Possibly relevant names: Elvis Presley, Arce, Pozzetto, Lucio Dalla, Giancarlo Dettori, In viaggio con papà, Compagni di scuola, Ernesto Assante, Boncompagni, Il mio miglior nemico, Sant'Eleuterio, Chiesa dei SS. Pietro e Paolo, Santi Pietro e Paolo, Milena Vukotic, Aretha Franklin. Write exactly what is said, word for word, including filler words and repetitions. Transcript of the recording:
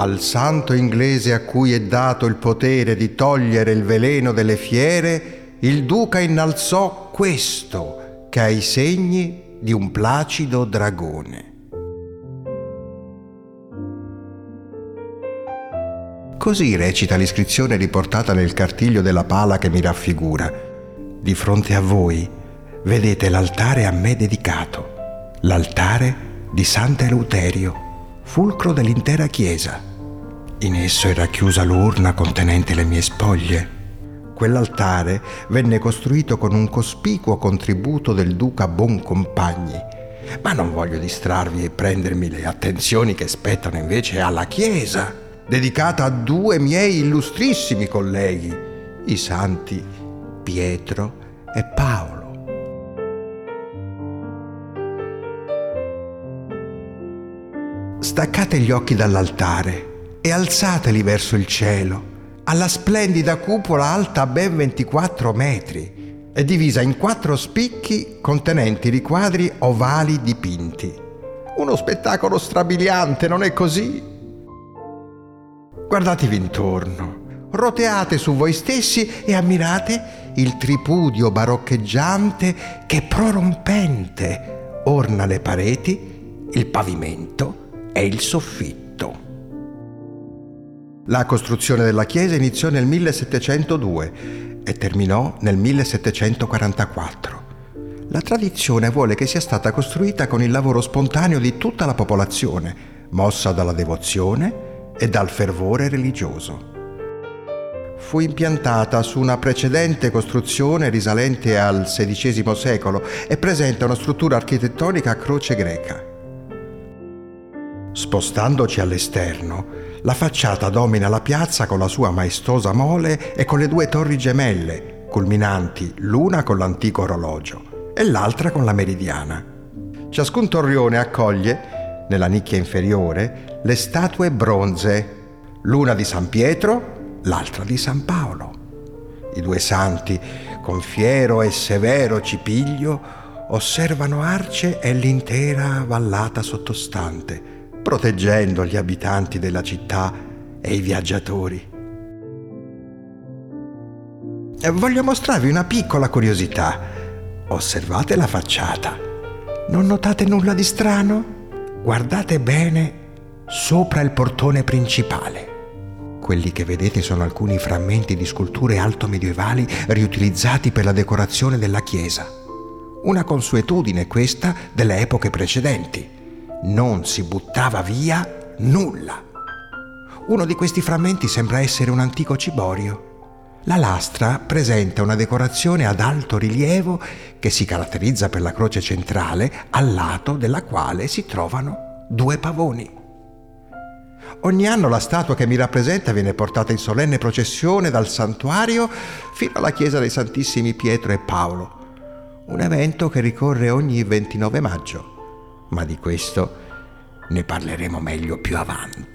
al santo inglese a cui è dato il potere di togliere il veleno delle fiere, il duca innalzò questo che ha i segni di un placido dragone. Così recita l'iscrizione riportata nel cartiglio della pala che mi raffigura. Di fronte a voi vedete l'altare a me dedicato, l'altare di Sant'Eleuterio, fulcro dell'intera chiesa. In esso era chiusa l'urna contenente le mie spoglie. Quell'altare venne costruito con un cospicuo contributo del duca Boncompagni, ma non voglio distrarvi e prendermi le attenzioni che spettano invece alla chiesa, dedicata a due miei illustrissimi colleghi, i santi Pietro e Paolo. Staccate gli occhi dall'altare e alzateli verso il cielo, alla splendida cupola alta ben ventiquattro metri e divisa in quattro spicchi contenenti riquadri ovali dipinti. Uno spettacolo strabiliante, non è così? Guardatevi intorno, roteate su voi stessi e ammirate il tripudio baroccheggiante che prorompente orna le pareti, il pavimento è il soffitto. La costruzione della chiesa iniziò nel millesettecentodue e terminò nel millesettecentoquarantaquattro. La tradizione vuole che sia stata costruita con il lavoro spontaneo di tutta la popolazione, mossa dalla devozione e dal fervore religioso. Fu impiantata su una precedente costruzione risalente al sedicesimo secolo e presenta una struttura architettonica a croce greca. Spostandoci all'esterno, la facciata domina la piazza con la sua maestosa mole e con le due torri gemelle, culminanti l'una con l'antico orologio e l'altra con la meridiana. Ciascun torrione accoglie, nella nicchia inferiore, le statue bronzee, l'una di San Pietro, l'altra di San Paolo. I due santi, con fiero e severo cipiglio, osservano Arce e l'intera vallata sottostante, proteggendo gli abitanti della città e i viaggiatori. E voglio mostrarvi una piccola curiosità. Osservate la facciata. Non notate nulla di strano? Guardate bene sopra il portone principale. Quelli che vedete sono alcuni frammenti di sculture altomedievali riutilizzati per la decorazione della chiesa. Una consuetudine questa delle epoche precedenti. Non si buttava via nulla. Uno di questi frammenti sembra essere un antico ciborio. La lastra presenta una decorazione ad alto rilievo che si caratterizza per la croce centrale, al lato della quale si trovano due pavoni. Ogni anno la statua che mi rappresenta viene portata in solenne processione dal santuario fino alla chiesa dei Santissimi Pietro e Paolo, un evento che ricorre ogni ventinove maggio. Ma di questo ne parleremo meglio più avanti.